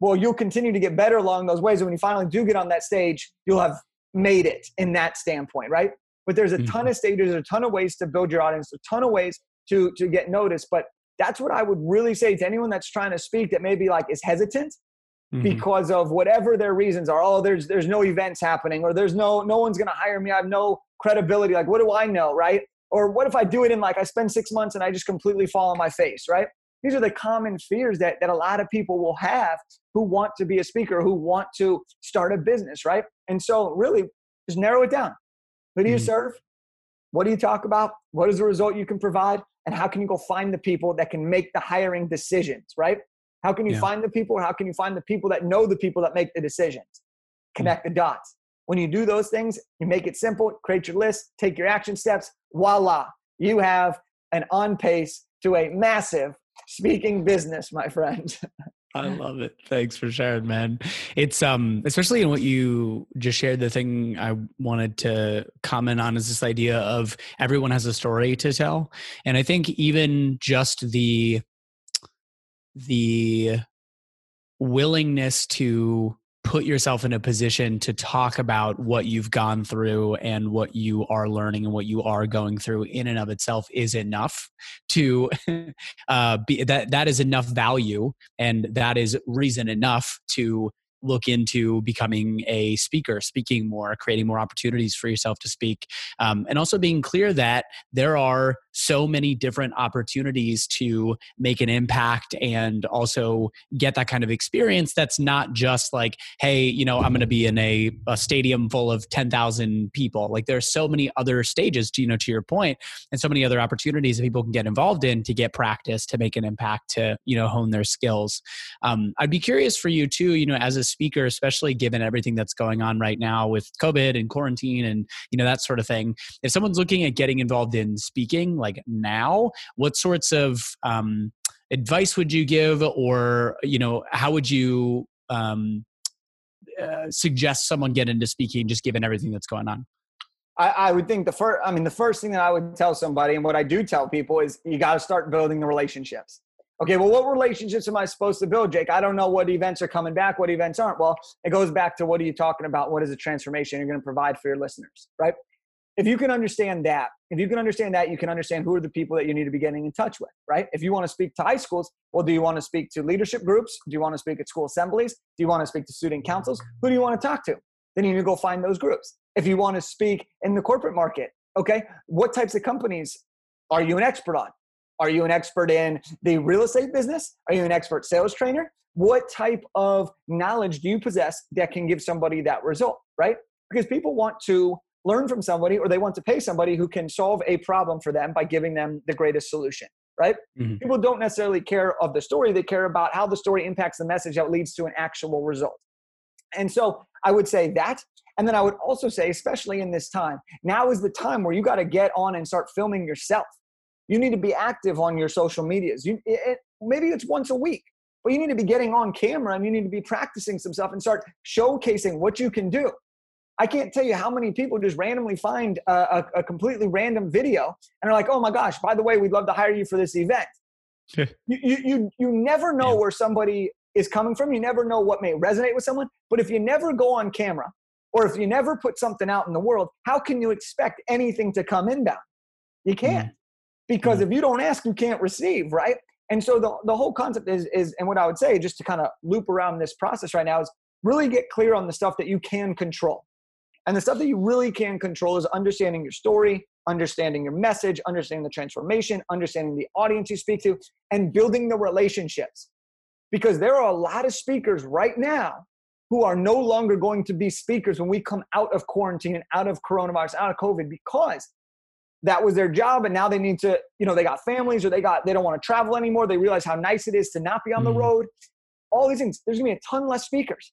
well, you'll continue to get better along those ways. And when you finally do get on that stage, you'll have made it in that standpoint, right? But there's a ton of stages, a ton of ways to build your audience, a ton of ways to get noticed. But that's what I would really say to anyone that's trying to speak that maybe like is hesitant. Because of whatever their reasons are. Oh, there's no events happening, or there's no one's going to hire me. I have no credibility. Like, what do I know, right? Or what if I do it and like I spend 6 months and I just completely fall on my face, right? These are the common fears that a lot of people will have who want to be a speaker, who want to start a business, right? And so really just narrow it down. Who do you serve? What do you talk about? What is the result you can provide? And how can you go find the people that can make the hiring decisions, right? How can you find the people? How can you find the people that know the people that make the decisions? Connect the dots. When you do those things, you make it simple, create your list, take your action steps, voila. You have an on pace to a massive speaking business, my friend. I love it. Thanks for sharing, man. It's especially in what you just shared, the thing I wanted to comment on is this idea of everyone has a story to tell. And I think even just the willingness to put yourself in a position to talk about what you've gone through and what you are learning and what you are going through in and of itself is enough to be that is enough value, and that is reason enough to look into becoming a speaker, speaking more, creating more opportunities for yourself to speak. And also being clear that there are so many different opportunities to make an impact and also get that kind of experience. That's not just like, hey, you know, I'm going to be in a stadium full of 10,000 people. Like, there are so many other stages to, you know, to your point, and so many other opportunities that people can get involved in to get practice, to make an impact, to, you know, hone their skills. I'd be curious for you too, you know, as a speaker, especially given everything that's going on right now with COVID and quarantine and, you know, that sort of thing. If someone's looking at getting involved in speaking, like now, what sorts of advice would you give, or, you know, how would you suggest someone get into speaking, just given everything that's going on? I would think the first thing that I would tell somebody, and what I do tell people, is you got to start building the relationships. Okay, well, what relationships am I supposed to build, Jake? I don't know what events are coming back, what events aren't. Well, it goes back to, what are you talking about? What is the transformation you're going to provide for your listeners, right? If you can understand that, you can understand who are the people that you need to be getting in touch with, right? If you want to speak to high schools, well, do you want to speak to leadership groups? Do you want to speak at school assemblies? Do you want to speak to student councils? Who do you want to talk to? Then you need to go find those groups. If you want to speak in the corporate market, okay, what types of companies are you an expert on? Are you an expert in the real estate business? Are you an expert sales trainer? What type of knowledge do you possess that can give somebody that result, right? Because people want to learn from somebody, or they want to pay somebody who can solve a problem for them by giving them the greatest solution, right? People don't necessarily care of the story. They care about how the story impacts the message that leads to an actual result. And so I would say that. And then I would also say, especially in this time, now is the time where you got to get on and start filming yourself. You need to be active on your social medias. Maybe it's once a week, but you need to be getting on camera, and you need to be practicing some stuff and start showcasing what you can do. I can't tell you how many people just randomly find a completely random video and are like, oh my gosh, by the way, we'd love to hire you for this event. You never know where somebody is coming from. You never know what may resonate with someone. But if you never go on camera, or if you never put something out in the world, how can you expect anything to come inbound? You can't. Because if you don't ask, you can't receive, right? And so the whole concept is, and what I would say, just to kind of loop around this process right now, is really get clear on the stuff that you can control. And the stuff that you really can control is understanding your story, understanding your message, understanding the transformation, understanding the audience you speak to, and building the relationships. Because there are a lot of speakers right now who are no longer going to be speakers when we come out of quarantine and out of coronavirus, out of COVID, because that was their job. And now they need to, you know, they got families, or they don't want to travel anymore. They realize how nice it is to not be on the road. All these things. There's gonna be a ton less speakers,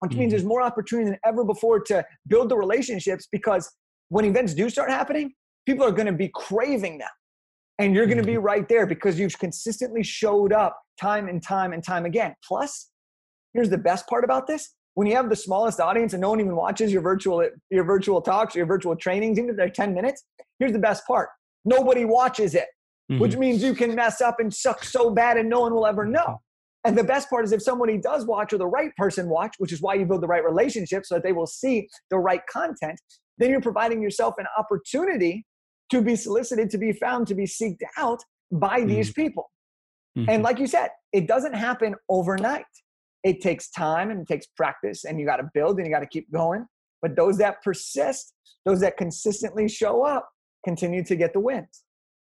which means there's more opportunity than ever before to build the relationships, because when events do start happening, people are gonna be craving them. And you're gonna be right there because you've consistently showed up time and time and time again. Plus, here's the best part about this. When you have the smallest audience and no one even watches your virtual talks, or your virtual trainings, even if they're 10 minutes, here's the best part. Nobody watches it, which means you can mess up and suck so bad and no one will ever know. And the best part is if somebody does watch, or the right person watch, which is why you build the right relationship so that they will see the right content, then you're providing yourself an opportunity to be solicited, to be found, to be seeked out by these people. And like you said, it doesn't happen overnight. It takes time and it takes practice, and you got to build and you got to keep going. But those that persist, those that consistently show up, continue to get the wins.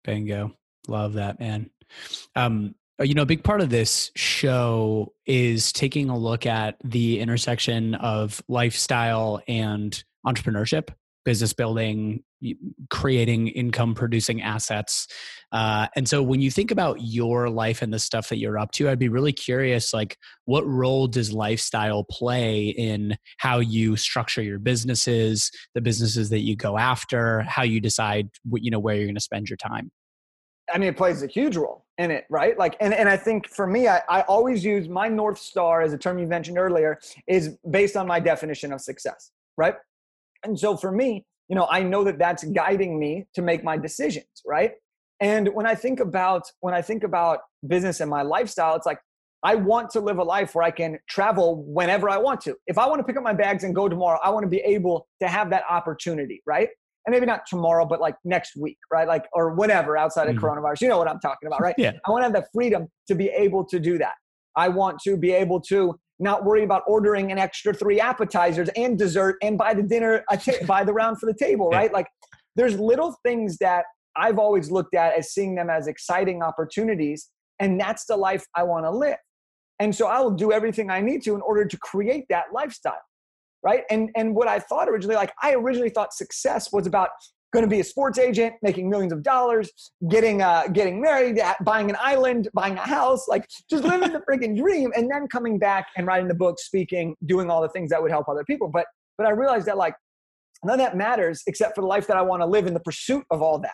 Bingo. Love that, man. You know, a big part of this show is taking a look at the intersection of lifestyle and entrepreneurship, business building, creating income producing assets. And so when you think about your life and the stuff that you're up to, I'd be really curious, like, what role does lifestyle play in how you structure your businesses, the businesses that you go after, how you decide what, you know, where you're going to spend your time? I mean, it plays a huge role in it, right? Like, and I think for me, I always use my North Star, as a term you mentioned earlier, is based on my definition of success, right? And so for me, you know, I know that that's guiding me to make my decisions, right? And when I think about business and my lifestyle, it's like, I want to live a life where I can travel whenever I want to. If I want to pick up my bags and go tomorrow, I want to be able to have that opportunity, right? And maybe not tomorrow, but like next week, right? Like, or whatever, outside of coronavirus, you know what I'm talking about, right? Yeah. I want to have the freedom to be able to do that. I want to be able to not worry about ordering an extra 3 appetizers and dessert and buy the dinner, buy the round for the table, right? Like, there's little things that I've always looked at as seeing them as exciting opportunities. And that's the life I want to live. And so I will do everything I need to in order to create that lifestyle. Right. And what I thought originally, like, I originally thought success was about going to be a sports agent, making millions of dollars, getting married, buying an island, buying a house, like just living the freaking dream, and then coming back and writing the book, speaking, doing all the things that would help other people. But I realized that, like, none of that matters except for the life that I want to live in the pursuit of all that.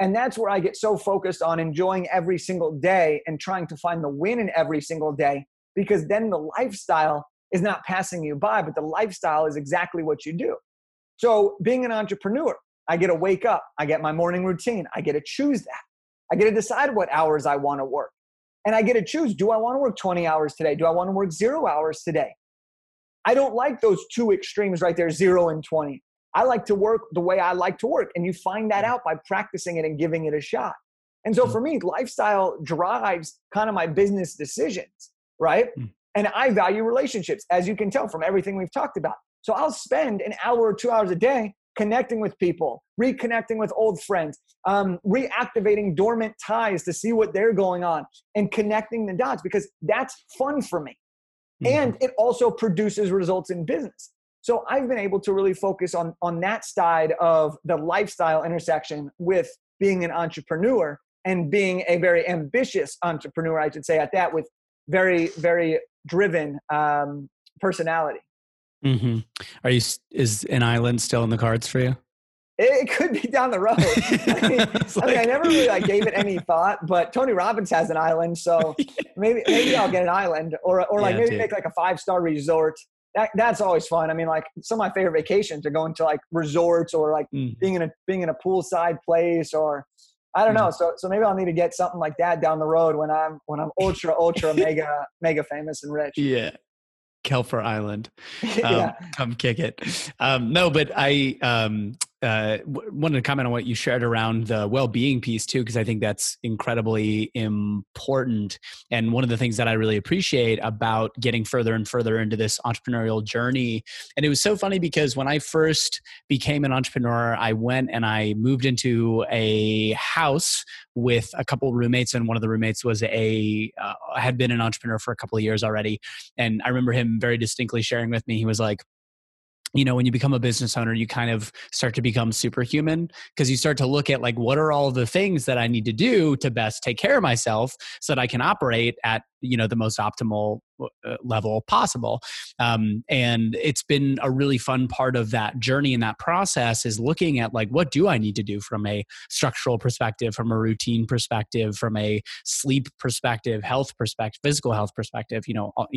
And that's where I get so focused on enjoying every single day and trying to find the win in every single day, because then the lifestyle is not passing you by, but the lifestyle is exactly what you do. So being an entrepreneur, I get to wake up, I get my morning routine, I get to choose that. I get to decide what hours I want to work. And I get to choose, do I want to work 20 hours today? Do I want to work 0 hours today? I don't like those two extremes right there, 0 and 20. I like to work the way I like to work. And you find that out by practicing it and giving it a shot. And so for me, lifestyle drives kind of my business decisions, right? And I value relationships, as you can tell from everything we've talked about. So I'll spend an hour or 2 hours a day connecting with people, reconnecting with old friends, reactivating dormant ties to see what they're going on, and connecting the dots, because that's fun for me. And it also produces results in business. So I've been able to really focus on that side of the lifestyle intersection with being an entrepreneur, and being a very ambitious entrepreneur, I should say, at that, with very, very driven personality. Is an island still in the cards for you? It could be down the road. I mean, I never really gave it any thought, but Tony Robbins has an island, so maybe I'll get an island, or maybe make a 5-star resort. That's always fun. I mean, some of my favorite vacations are going to resorts, or being in a poolside place, or I don't know. So maybe I'll need to get something like that down the road when I'm ultra mega famous and rich. Yeah. Kelfer Island. Come kick it. No, but I wanted to comment on what you shared around the well-being piece too, because I think that's incredibly important. And one of the things that I really appreciate about getting further and further into this entrepreneurial journey. And it was so funny because when I first became an entrepreneur, I went and I moved into a house with a couple of roommates, and one of the roommates was had been an entrepreneur for a couple of years already. And I remember him very distinctly sharing with me, he was like, you know, when you become a business owner, you kind of start to become superhuman, because you start to look at like, what are all the things that I need to do to best take care of myself so that I can operate at, you know, the most optimal level possible. And it's been a really fun part of that journey and that process is looking at like, what do I need to do from a structural perspective, from a routine perspective, from a sleep perspective, health perspective, physical health perspective,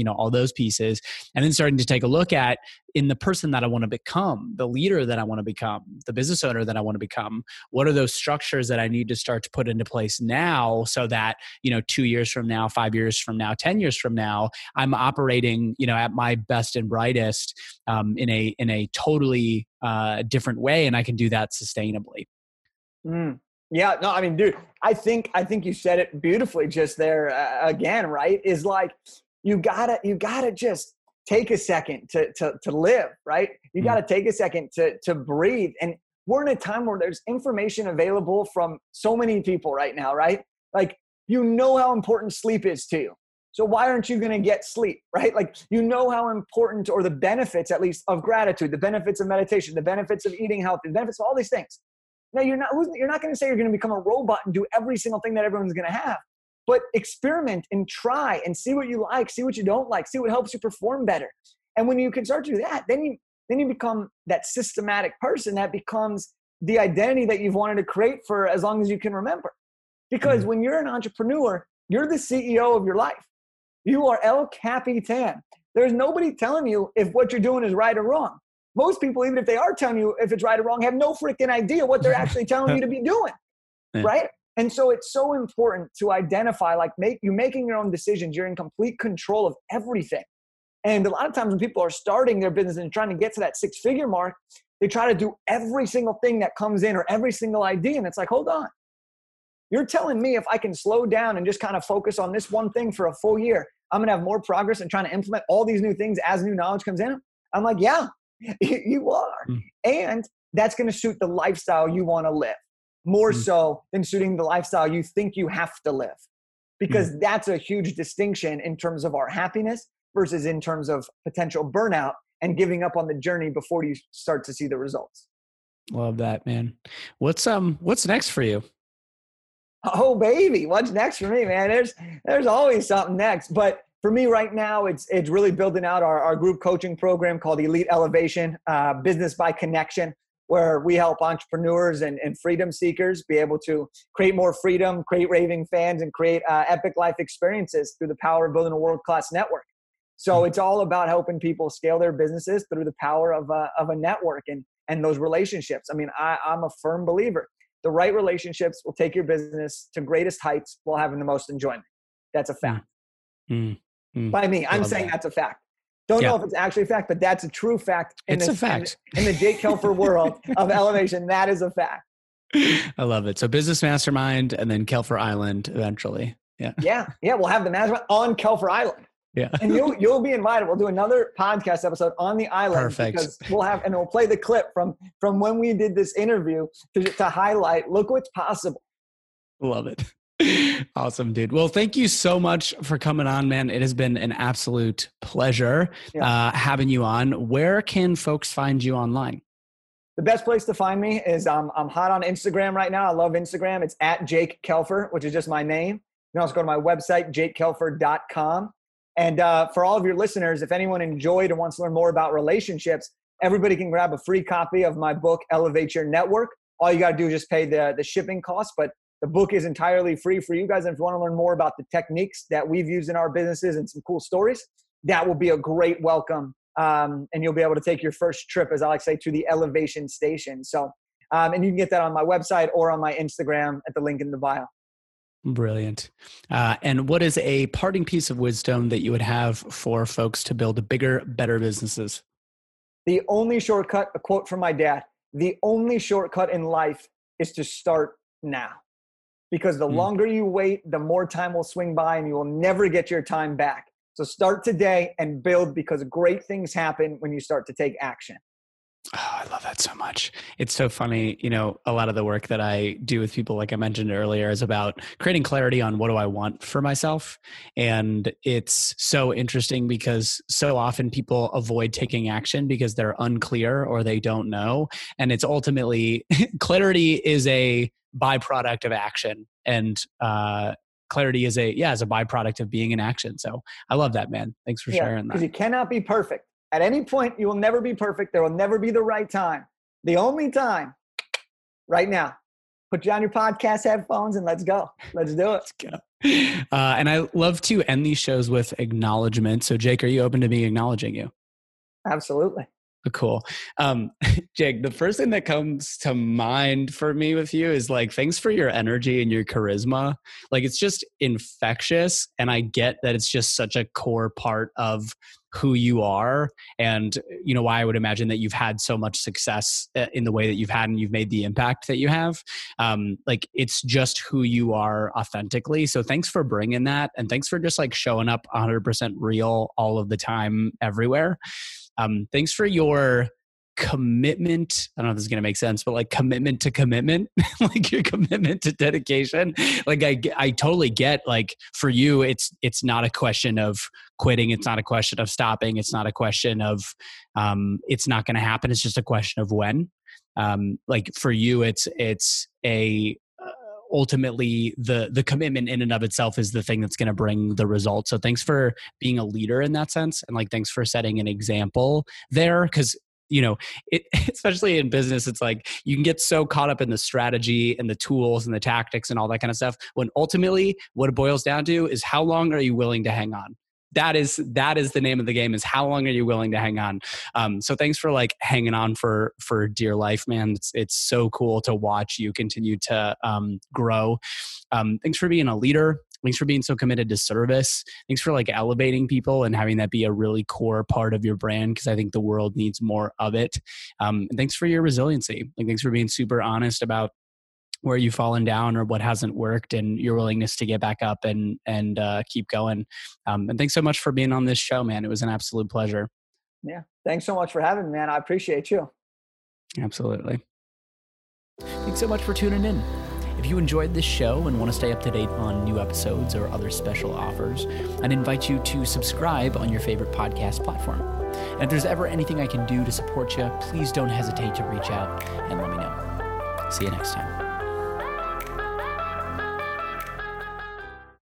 all those pieces. And then starting to take a look at in the person that I want to become, the leader that I want to become, the business owner that I want to become, what are those structures that I need to start to put into place now so that, 2 years from now, 5 years from now, 10 years from now, I'm operating, at my best and brightest in a totally different way, and I can do that sustainably. Mm. Yeah, no, I mean, dude, I think you said it beautifully just there again, right? Is like you gotta just take a second to live, right? You gotta take a second to breathe, and we're in a time where there's information available from so many people right now, right? Like how important sleep is to you. So why aren't you going to get sleep, right? Like, how important, or the benefits at least of gratitude, the benefits of meditation, the benefits of eating healthy, the benefits of all these things. Now you're not going to say you're going to become a robot and do every single thing that everyone's going to have, but experiment and try and see what you like, see what you don't like, see what helps you perform better. And when you can start to do that, then you become that systematic person that becomes the identity that you've wanted to create for as long as you can remember. Because when you're an entrepreneur, you're the CEO of your life. You are El Capitan. There's nobody telling you if what you're doing is right or wrong. Most people, even if they are telling you if it's right or wrong, have no freaking idea what they're actually telling you to be doing, right? And so it's so important to identify, like you're making your own decisions. You're in complete control of everything. And a lot of times when people are starting their business and trying to get to that six-figure mark, they try to do every single thing that comes in or every single idea. And it's like, hold on. You're telling me if I can slow down and just kind of focus on this one thing for a full year, I'm going to have more progress and trying to implement all these new things as new knowledge comes in? I'm like, yeah, you are. Mm. And that's going to suit the lifestyle you want to live more so than suiting the lifestyle you think you have to live. Because that's a huge distinction in terms of our happiness versus in terms of potential burnout and giving up on the journey before you start to see the results. Love that, man. What's next for you? Oh baby, what's next for me, man? There's always something next. But for me right now, it's really building out our group coaching program called Elite Elevation, Business by Connection, where we help entrepreneurs and freedom seekers be able to create more freedom, create raving fans, and create epic life experiences through the power of building a world-class network. So it's all about helping people scale their businesses through the power of a network and those relationships. I mean, I'm a firm believer. The right relationships will take your business to greatest heights while having the most enjoyment. That's a fact. By me, I'm saying that's a fact. Don't know if it's actually a fact, but that's a true fact. It's a fact. In the Jake Kelfer world of elevation, that is a fact. I love it. So business mastermind and then Kelfer Island eventually. Yeah. Yeah. Yeah. We'll have the mastermind on Kelfer Island. Yeah. And you'll be invited. We'll do another podcast episode on the island. Perfect. Because we'll play the clip from when we did this interview to highlight, look what's possible. Love it. Awesome, dude. Well, thank you so much for coming on, man. It has been an absolute pleasure having you on. Where can folks find you online? The best place to find me is I'm hot on Instagram right now. I love Instagram. It's @JakeKelfer, which is just my name. You can also go to my website, jakekelfer.com. And for all of your listeners, if anyone enjoyed and wants to learn more about relationships, everybody can grab a free copy of my book, Elevate Your Network. All you got to do is just pay the shipping cost, but the book is entirely free for you guys. And if you want to learn more about the techniques that we've used in our businesses and some cool stories, that will be a great welcome. And you'll be able to take your first trip, as I like to say, to the elevation station. So, and you can get that on my website or on my Instagram at the link in the bio. Brilliant. And what is a parting piece of wisdom that you would have for folks to build bigger, better businesses? The only shortcut, a quote from my dad, the only shortcut in life is to start now, because the longer you wait, the more time will swing by and you will never get your time back. So start today and build, because great things happen when you start to take action. Oh, I love that so much. It's so funny. You know, a lot of the work that I do with people, like I mentioned earlier, is about creating clarity on what do I want for myself. And it's so interesting because so often people avoid taking action because they're unclear or they don't know. And it's ultimately clarity is a byproduct of action, and clarity is a byproduct of being in action. So I love that, man. Thanks for sharing that. Because you cannot be perfect. At any point, you will never be perfect. There will never be the right time. The only time, right now. Put you on your podcast headphones and let's go. Let's do it. Let's go. And I love to end these shows with acknowledgement. So Jake, are you open to me acknowledging you? Absolutely. Cool. Jake, the first thing that comes to mind for me with you is like, thanks for your energy and your charisma. Like, it's just infectious. And I get that it's just such a core part of who you are, and you know why I would imagine that you've had so much success in the way that you've had, and you've made the impact that you have. Like, it's just who you are authentically. So thanks for bringing that, and thanks for just like showing up 100% real all of the time, everywhere. Thanks for your commitment. I don't know if this is going to make sense, but like commitment to commitment, like your commitment to dedication. Like I totally get, like for you, it's not a question of quitting. It's not a question of stopping. It's not a question of, it's not going to happen. It's just a question of when, like for you, it's a, ultimately the commitment in and of itself is the thing that's going to bring the result. So thanks for being a leader in that sense. And like, thanks for setting an example there. 'Cause you know, especially in business, it's like you can get so caught up in the strategy and the tools and the tactics and all that kind of stuff, when ultimately what it boils down to is how long are you willing to hang on? That is the name of the game, is how long are you willing to hang on? So thanks for like hanging on for dear life, man. It's so cool to watch you continue to grow. Thanks for being a leader. Thanks for being so committed to service. Thanks for like elevating people and having that be a really core part of your brand, because I think the world needs more of it. And thanks for your resiliency. Like, thanks for being super honest about where you've fallen down or what hasn't worked, and your willingness to get back up and keep going. And thanks so much for being on this show, man. It was an absolute pleasure. Yeah. Thanks so much for having me, man. I appreciate you. Absolutely. Thanks so much for tuning in. If you enjoyed this show and want to stay up to date on new episodes or other special offers, I'd invite you to subscribe on your favorite podcast platform. And if there's ever anything I can do to support you, please don't hesitate to reach out and let me know. See you next time.